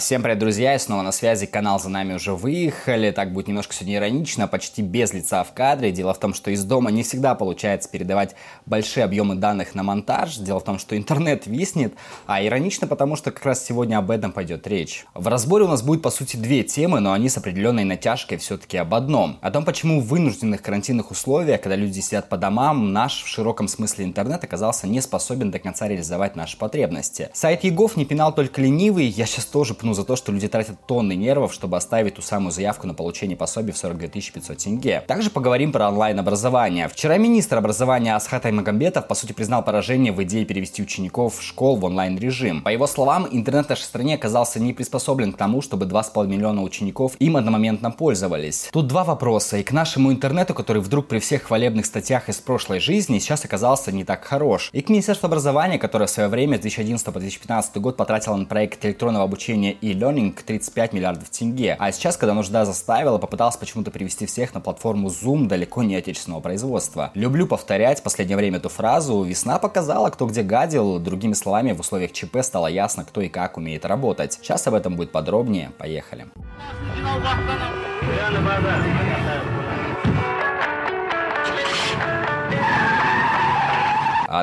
Всем привет, друзья, и снова на связи канал «За нами уже выехали». Так будет немножко сегодня иронично, почти без лица в кадре. Дело в том, что из дома не всегда получается передавать большие объемы данных на монтаж. Дело в том, что интернет виснет, а иронично, потому что как раз сегодня об этом пойдет речь. В разборе у нас будет, по сути, две темы, но они с определенной натяжкой все-таки об одном. О том, почему в вынужденных карантинных условиях, когда люди сидят по домам, наш в широком смысле интернет оказался не способен до конца реализовать наши потребности. Сайт eGov не пинал только ленивый, я сейчас тоже за то, что люди тратят тонны нервов, чтобы оставить ту самую заявку на получение пособия в 42 500 тенге. Также поговорим про онлайн-образование. Вчера министр образования Аскhat Аymагамбетов, по сути, признал поражение в идее перевести учеников в школ в онлайн-режим. По его словам, интернет в нашей стране оказался не приспособлен к тому, чтобы 2,5 миллиона учеников им одномоментно пользовались. Тут два вопроса. И к нашему интернету, который вдруг при всех хвалебных статьях из прошлой жизни сейчас оказался не так хорош. И к Министерству образования, которое в свое время с 2011 по 2015 год потратило на проект электронного обучения e-learning 35 миллиардов тенге. А сейчас, когда нужда заставила, попытался почему-то привести всех на платформу Zoom далеко не отечественного производства. Люблю повторять в последнее время эту фразу. Весна показала, кто где гадил. Другими словами, в условиях ЧП стало ясно, кто и как умеет работать. Сейчас об этом будет подробнее. Поехали.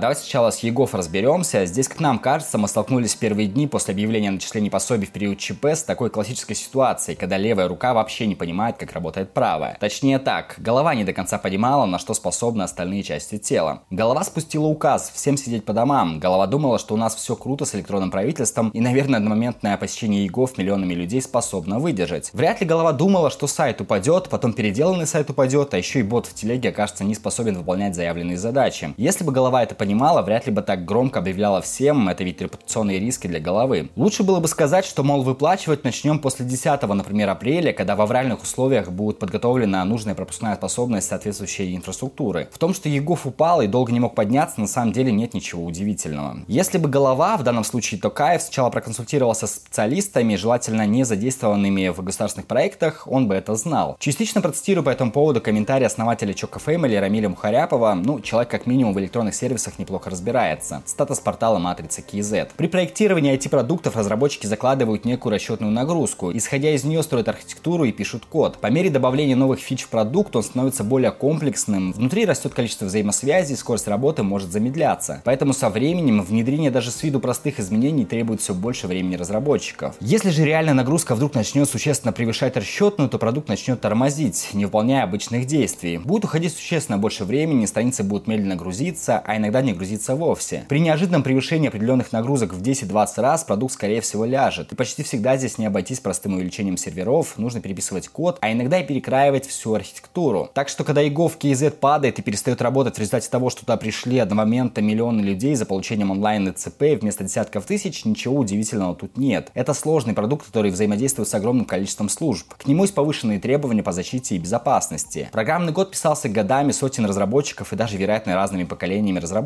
Давайте сначала с eGov разберемся. Здесь, как нам кажется, мы столкнулись в первые дни после объявления о начислении пособий в период ЧП с такой классической ситуацией, когда левая рука вообще не понимает, как работает правая. Точнее так, голова не до конца понимала, на что способны остальные части тела. Голова спустила указ всем сидеть по домам. Голова думала, что у нас все круто с электронным правительством и, наверное, одномоментное посещение eGov миллионами людей способно выдержать. Вряд ли голова думала, что сайт упадет, потом переделанный сайт упадет, а еще и бот в телеге окажется не способен выполнять заявленные задачи. Если бы голова это понимала, вряд ли бы так громко объявляла всем, это ведь репутационные риски для головы. Лучше было бы сказать, что, мол, выплачивать начнем после 10, например, апреля, когда в авральных условиях будет подготовлена нужная пропускная способность соответствующей инфраструктуры. В том, что eGov упал и долго не мог подняться, на самом деле нет ничего удивительного. Если бы голова, в данном случае Токаев, сначала проконсультировался с специалистами, желательно не задействованными в государственных проектах, он бы это знал. Частично процитирую по этому поводу комментарий основателя Choco Family Рамиля Мухаряпова, человек как минимум в электронных сервисах неплохо разбирается. Цитата с портала матрица KZ. При проектировании IT-продуктов разработчики закладывают некую расчетную нагрузку. Исходя из нее строят архитектуру и пишут код. По мере добавления новых фич в продукт он становится более комплексным. Внутри растет количество взаимосвязей, скорость работы может замедляться. Поэтому со временем внедрение даже с виду простых изменений требует все больше времени разработчиков. Если же реальная нагрузка вдруг начнет существенно превышать расчетную, то продукт начнет тормозить, не выполняя обычных действий. Будет уходить существенно больше времени, страницы будут медленно грузиться, а иногда не грузится вовсе. При неожиданном превышении определенных нагрузок в 10-20 раз продукт, скорее всего, ляжет. И почти всегда здесь не обойтись простым увеличением серверов, нужно переписывать код, а иногда и перекраивать всю архитектуру. Так что, когда eGov KZ падает и перестает работать в результате того, что туда пришли одномоментно миллионы людей за получением онлайн ИЦП вместо десятков тысяч, ничего удивительного тут нет. Это сложный продукт, который взаимодействует с огромным количеством служб. К нему есть повышенные требования по защите и безопасности. Программный код писался годами сотен разработчиков и даже, вероятно, разными поколениями разработчиков.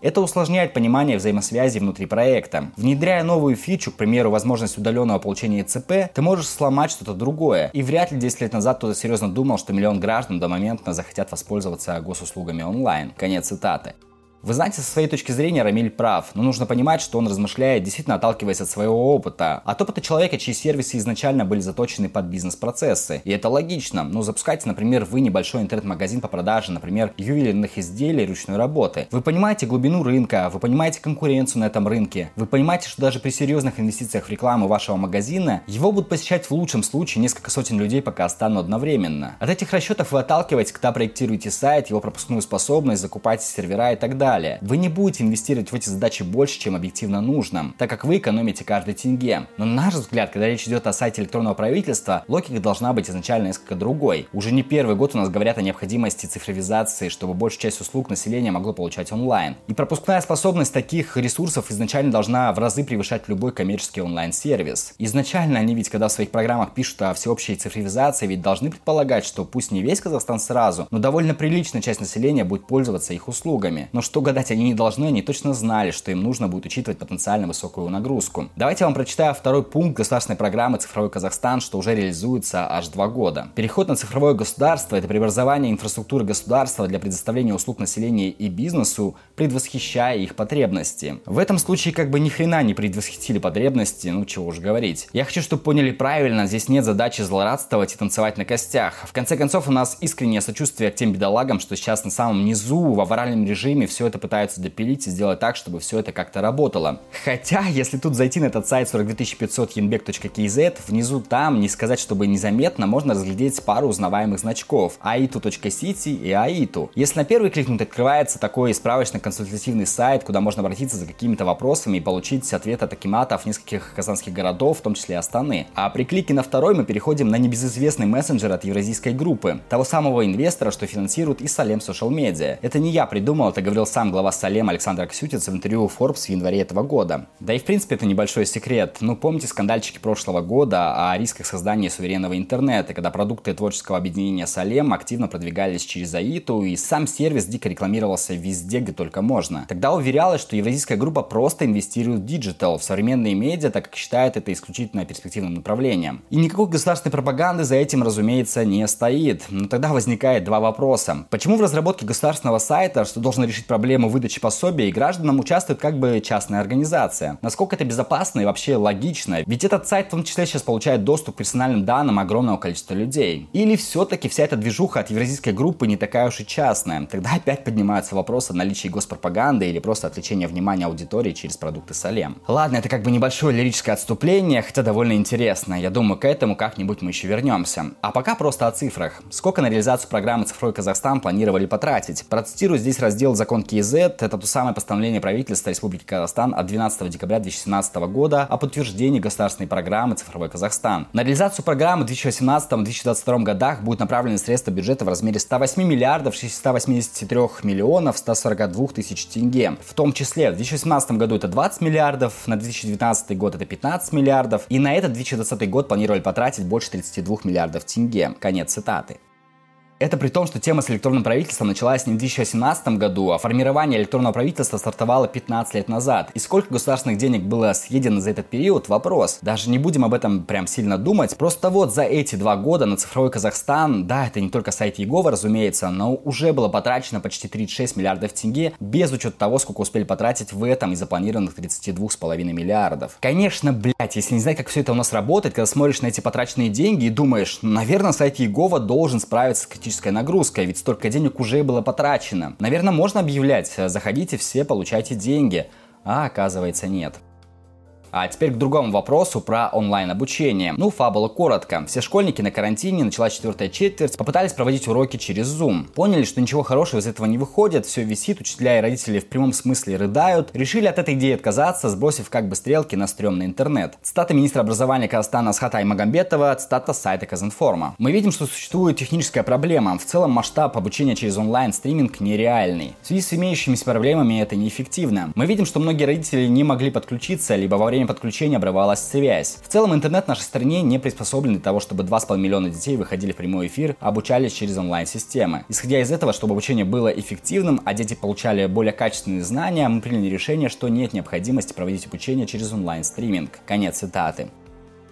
Это усложняет понимание взаимосвязи внутри проекта. Внедряя новую фичу, к примеру, возможность удаленного получения ИЦП, ты можешь сломать что-то другое. И вряд ли 10 лет назад кто-то серьезно думал, что миллион граждан одномоментно захотят воспользоваться госуслугами онлайн. Конец цитаты. Вы знаете, со своей точки зрения Рамиль прав, но нужно понимать, что он размышляет, действительно отталкиваясь от своего опыта. От опыта человека, чьи сервисы изначально были заточены под бизнес-процессы. И это логично, но запускайте, например, вы небольшой интернет-магазин по продаже, например, ювелирных изделий ручной работы. Вы понимаете глубину рынка, вы понимаете конкуренцию на этом рынке, вы понимаете, что даже при серьезных инвестициях в рекламу вашего магазина, его будут посещать в лучшем случае несколько сотен людей, пока останут одновременно. От этих расчетов вы отталкиваетесь, когда проектируете сайт, его пропускную способность, закупаете сервера и так далее. Вы не будете инвестировать в эти задачи больше, чем объективно нужно, так как вы экономите каждый тенге. Но на наш взгляд, когда речь идет о сайте электронного правительства, логика должна быть изначально несколько другой. Уже не первый год у нас говорят о необходимости цифровизации, чтобы большую часть услуг населения могло получать онлайн. И пропускная способность таких ресурсов изначально должна в разы превышать любой коммерческий онлайн-сервис. Изначально они ведь, когда в своих программах пишут о всеобщей цифровизации, ведь должны предполагать, что пусть не весь Казахстан сразу, но довольно приличная часть населения будет пользоваться их услугами. Но что что гадать они не должны, они точно знали, что им нужно будет учитывать потенциально высокую нагрузку. Давайте я вам прочитаю второй пункт государственной программы «Цифровой Казахстан», что уже реализуется аж 2 года. Переход на цифровое государство – это преобразование инфраструктуры государства для предоставления услуг населению и бизнесу, предвосхищая их потребности. В этом случае как бы ни хрена не предвосхитили потребности, ну чего уж говорить. Я хочу, чтобы поняли правильно, здесь нет задачи злорадствовать и танцевать на костях. В конце концов, у нас искреннее сочувствие к тем бедолагам, что сейчас на самом низу, в авральном режиме все это пытаются допилить и сделать так, чтобы все это как-то работало. Хотя, если тут зайти на этот сайт 42500 yenbek.kz, внизу там, не сказать, чтобы незаметно, можно разглядеть пару узнаваемых значков – aitu.city и aitu. Если на первый кликнуть, открывается такой справочно-консультативный сайт, куда можно обратиться за какими-то вопросами и получить ответ от акиматов нескольких казанских городов, в том числе Астаны. А при клике на второй мы переходим на небезызвестный мессенджер от евразийской группы, того самого инвестора, что финансирует Isalem Social Media. Это не я придумал, это говорил сам глава Салем Александр Аксютиц в интервью Forbes в январе этого года. Да и в принципе это небольшой секрет. Ну помните скандальчики прошлого года о рисках создания суверенного интернета, когда продукты творческого объединения Салем активно продвигались через Аиту, и сам сервис дико рекламировался везде, где только можно. Тогда уверялось, что евразийская группа просто инвестирует в диджитал, в современные медиа, так как считает это исключительно перспективным направлением. И никакой государственной пропаганды за этим, разумеется, не стоит. Но тогда возникает 2 вопроса. Почему в разработке государственного сайта, что должен решить проблему выдачи пособия и гражданам, участвует как бы частная организация? Насколько это безопасно и вообще логично? Ведь этот сайт в том числе сейчас получает доступ к персональным данным огромного количества людей. Или все-таки вся эта движуха от евразийской группы не такая уж и частная? Тогда опять поднимаются вопросы о наличии госпропаганды или просто отвлечения внимания аудитории через продукты Салем. Ладно, это как бы небольшое лирическое отступление, хотя довольно интересно. Я думаю, к этому как-нибудь мы еще вернемся. А пока просто о цифрах. Сколько на реализацию программы «Цифровой Казахстан» планировали потратить? Процитирую здесь раздел «Закон КИЗ». Это то самое постановление правительства Республики Казахстан от 12 декабря 2017 года о подтверждении государственной программы «Цифровой Казахстан». На реализацию программы в 2018-2022 годах будут направлены средства бюджета в размере 108 миллиардов 683 миллионов 142 тысяч тенге. В том числе в 2018 году это 20 миллиардов, на 2019 год это 15 миллиардов, и на этот 2020 год планировали потратить больше 32 миллиардов тенге. Конец цитаты. Это при том, что тема с электронным правительством началась не в 2018 году, а формирование электронного правительства стартовало 15 лет назад. И сколько государственных денег было съедено за этот период – вопрос. Даже не будем об этом прям сильно думать. Просто вот за эти 2 года на цифровой Казахстан, да, это не только сайт eGov, разумеется, но уже было потрачено почти 36 миллиардов тенге, без учета того, сколько успели потратить в этом из запланированных 32,5 миллиардов. Конечно, блять, если не знать, как все это у нас работает, когда смотришь на эти потраченные деньги и думаешь, наверное, сайт eGov должен справиться с критической нагрузка, ведь столько денег уже было потрачено. Наверное, можно объявлять: заходите все, получайте деньги. А оказывается, нет. А теперь к другому вопросу про онлайн-обучение. Ну, фабула коротко. Все школьники на карантине, началась 4-я четверть, попытались проводить уроки через Zoom. Поняли, что ничего хорошего из этого не выходит, все висит, учителя и родители в прямом смысле рыдают. Решили от этой идеи отказаться, сбросив как бы стрелки на стрёмный интернет. Цитата министра образования Казахстана Аскхата Аymагамбетова, цитата сайта Казинформа. Мы видим, что существует техническая проблема. В целом масштаб обучения через онлайн-стриминг нереальный. В связи с имеющимися проблемами это неэффективно. Мы видим, что многие родители не могли подключиться, либо во время подключения обрывалась связь. В целом интернет в нашей стране не приспособлен для того, чтобы 2,5 миллиона детей выходили в прямой эфир, а обучались через онлайн-системы. Исходя из этого, чтобы обучение было эффективным, а дети получали более качественные знания, мы приняли решение, что нет необходимости проводить обучение через онлайн-стриминг. Конец цитаты.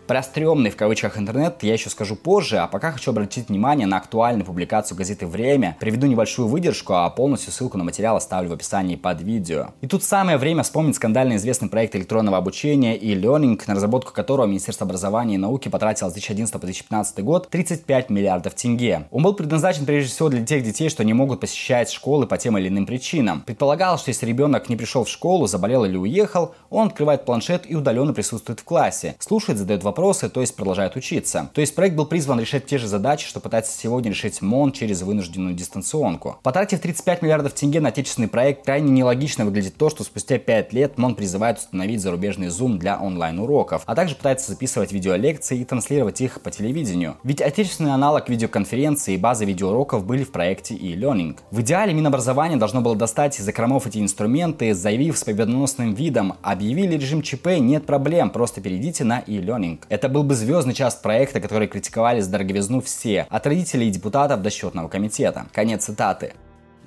Про «стрёмный» в кавычках интернет я еще скажу позже, а пока хочу обратить внимание на актуальную публикацию газеты «Время». Приведу небольшую выдержку, а полностью ссылку на материал оставлю в описании под видео. И тут самое время вспомнить скандально известный проект электронного обучения e-learning, на разработку которого Министерство образования и науки потратило с 2011 по 2015 год 35 миллиардов тенге. Он был предназначен прежде всего для тех детей, что не могут посещать школы по тем или иным причинам. Предполагалось, что если ребенок не пришел в школу, заболел или уехал, он открывает планшет и удаленно присутствует в классе, слушает, задает вопросы, то есть продолжает учиться. То есть проект был призван решать те же задачи, что пытается сегодня решить МОН через вынужденную дистанционку. Потратив 35 миллиардов тенге на отечественный проект, крайне нелогично выглядит то, что спустя 5 лет МОН призывает установить зарубежный Zoom для онлайн-уроков, а также пытается записывать видеолекции и транслировать их по телевидению. Ведь отечественный аналог видеоконференции и базы видеоуроков были в проекте e-learning. В идеале Минобразование должно было достать из закромов эти инструменты, заявив с победоносным видом: объявили режим ЧП, нет проблем, просто перейдите на e-learning. Это был бы звездный час проекта, который критиковали за дороговизну все, от родителей и депутатов до счетного комитета. Конец цитаты.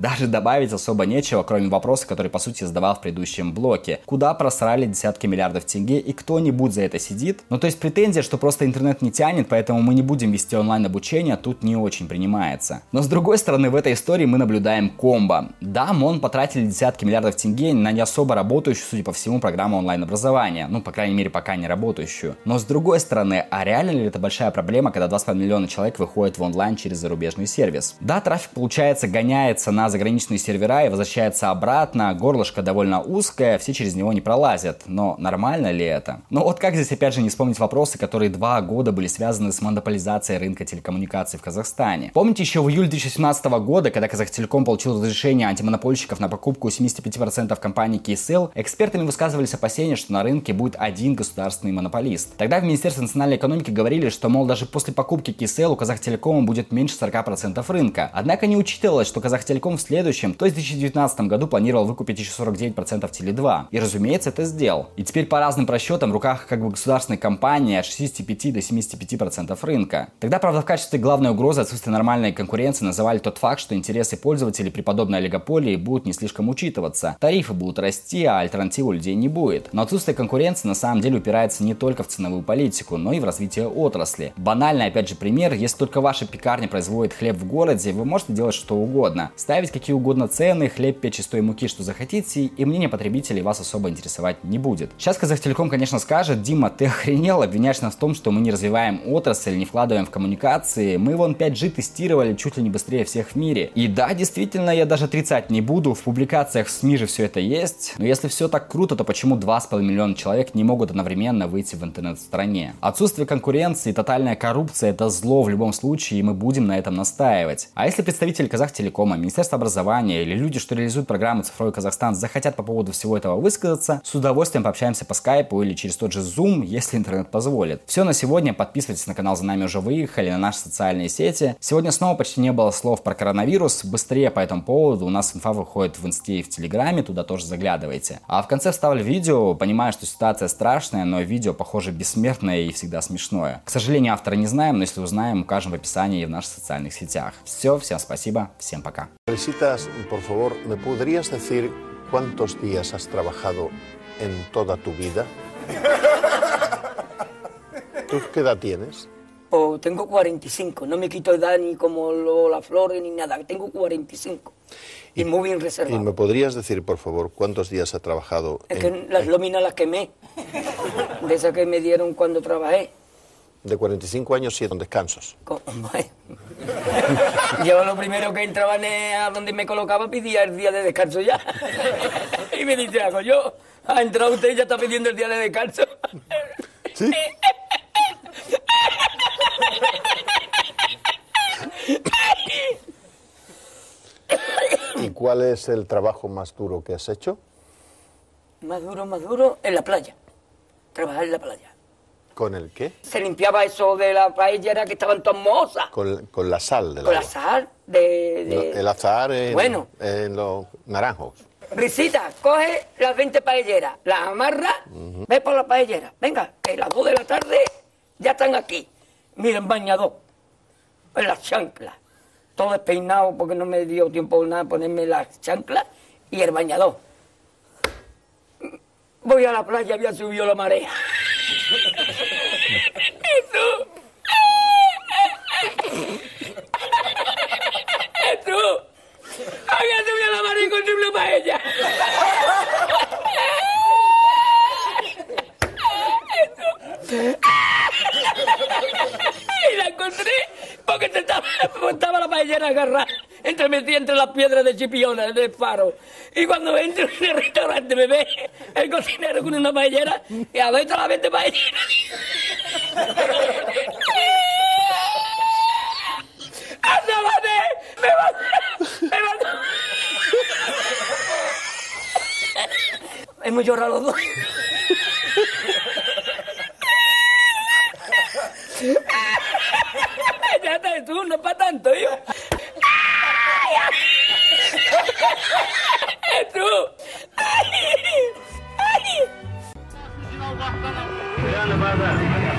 Даже добавить особо нечего, кроме вопроса, который, по сути, задавал в предыдущем блоке. Куда просрали десятки миллиардов тенге и кто-нибудь за это сидит? Ну, то есть претензия, что просто интернет не тянет, поэтому мы не будем вести онлайн-обучение, тут не очень принимается. Но, с другой стороны, в этой истории мы наблюдаем комбо. Да, МОН потратили десятки миллиардов тенге на не особо работающую, судя по всему, программу онлайн-образования. Ну, по крайней мере, пока не работающую. Но, с другой стороны, а реально ли это большая проблема, когда 2,5 миллиона человек выходит в онлайн через зарубежный сервис? Да, трафик, получается, гоняется на заграничные сервера и возвращается обратно, горлышко довольно узкое, все через него не пролазят. Но нормально ли это? Ну вот как здесь опять же не вспомнить вопросы, которые 2 года были связаны с монополизацией рынка телекоммуникаций в Казахстане? Помните, еще в июле 2017 года, когда Kazakhtelecom получил разрешение антимонопольщиков на покупку 75% компании Kcell, экспертами высказывались опасения, что на рынке будет один государственный монополист. Тогда в Министерстве национальной экономики говорили, что, мол, даже после покупки Kcell у Kazakhtelecom будет меньше 40% рынка. Однако не учитывалось, что Kazakhtelecom в следующем, то есть в 2019 году, планировал выкупить еще 49% Tele2. И, разумеется, это сделал. И теперь по разным просчетам в руках как бы государственной компании от 65 до 75% рынка. Тогда, правда, в качестве главной угрозы отсутствия нормальной конкуренции называли тот факт, что интересы пользователей при подобной олигополии будут не слишком учитываться. Тарифы будут расти, а альтернативы у людей не будет. Но отсутствие конкуренции на самом деле упирается не только в ценовую политику, но и в развитие отрасли. Банальный, опять же, пример. Если только ваша пекарня производит хлеб в городе, вы можете делать что угодно. Ставить какие угодно цены, хлеб печь из той муки, что захотите, и мнение потребителей вас особо интересовать не будет. Сейчас Kazakhtelecom, конечно, скажет: Дима, ты охренел, обвиняешь нас в том, что мы не развиваем отрасль, не вкладываем в коммуникации, мы вон 5G тестировали чуть ли не быстрее всех в мире. И да, действительно, я даже отрицать не буду, в публикациях в СМИ же все это есть, но если все так круто, то почему 2,5 миллиона человек не могут одновременно выйти в интернет в стране? Отсутствие конкуренции, тотальная коррупция — это зло в любом случае, и мы будем на этом настаивать. А если представители Kazakhtelecom, Министерства образования или люди, что реализуют программу «Цифровой Казахстан», захотят по поводу всего этого высказаться, с удовольствием пообщаемся по скайпу или через тот же Zoom, если интернет позволит. Все на сегодня. Подписывайтесь на канал «За нами уже выехали», на наши социальные сети. Сегодня снова почти не было слов про коронавирус. Быстрее по этому поводу. У нас инфа выходит в Инсте и в Телеграме, туда тоже заглядывайте. А в конце вставлю видео. Понимаю, что ситуация страшная, но видео, похоже, бессмертное и всегда смешное. К сожалению, автора не знаем, но если узнаем, укажем в описании и в наших социальных сетях. Все, всем спасибо, всем пока. ¿Cuántos días has trabajado en toda tu vida? ¿Tú qué edad tienes? Oh, tengo 45, no me quito edad ni como la flor ni nada, tengo 45 y muy bien reservado. ¿Y me podrías decir, por favor, cuántos días ha trabajado? Es en... que las lóminas las quemé, de esas que me dieron cuando trabajé. De 45 años, 7 descansos. Yo lo primero que entraba a donde me colocaba pedía el día de descanso ya. Y me dice, hago yo, ha entrado usted y ya está pidiendo el día de descanso. ¿Sí? ¿Y cuál es el trabajo más duro que has hecho? Más duro, en la playa. Trabajar en la playa. ¿Con el qué? Se limpiaba eso de la paellera que estaban todas mozas. Con la sal de la... Con la sal de... El azahar en, bueno, en los naranjos. Risita, coge las 20 paelleras, las amarra, ve por la paellera. Venga, a las 2 de la tarde ya están aquí. Miren, bañador, en las chanclas. Todo despeinado porque no me dio tiempo nada ponerme las chanclas y el bañador. Voy a la playa, había subido la marea. Agarrar, entremetí entre las piedras de Chipiona, del faro, y cuando entro en el restaurante me ve el cocinero con una paellera y a ver toda la vez de paellera. ¡Ándale! ¡Me va! ¡Me va! Hemos llorado los dos. Ya está, tú, no es para tanto, yo. It's true.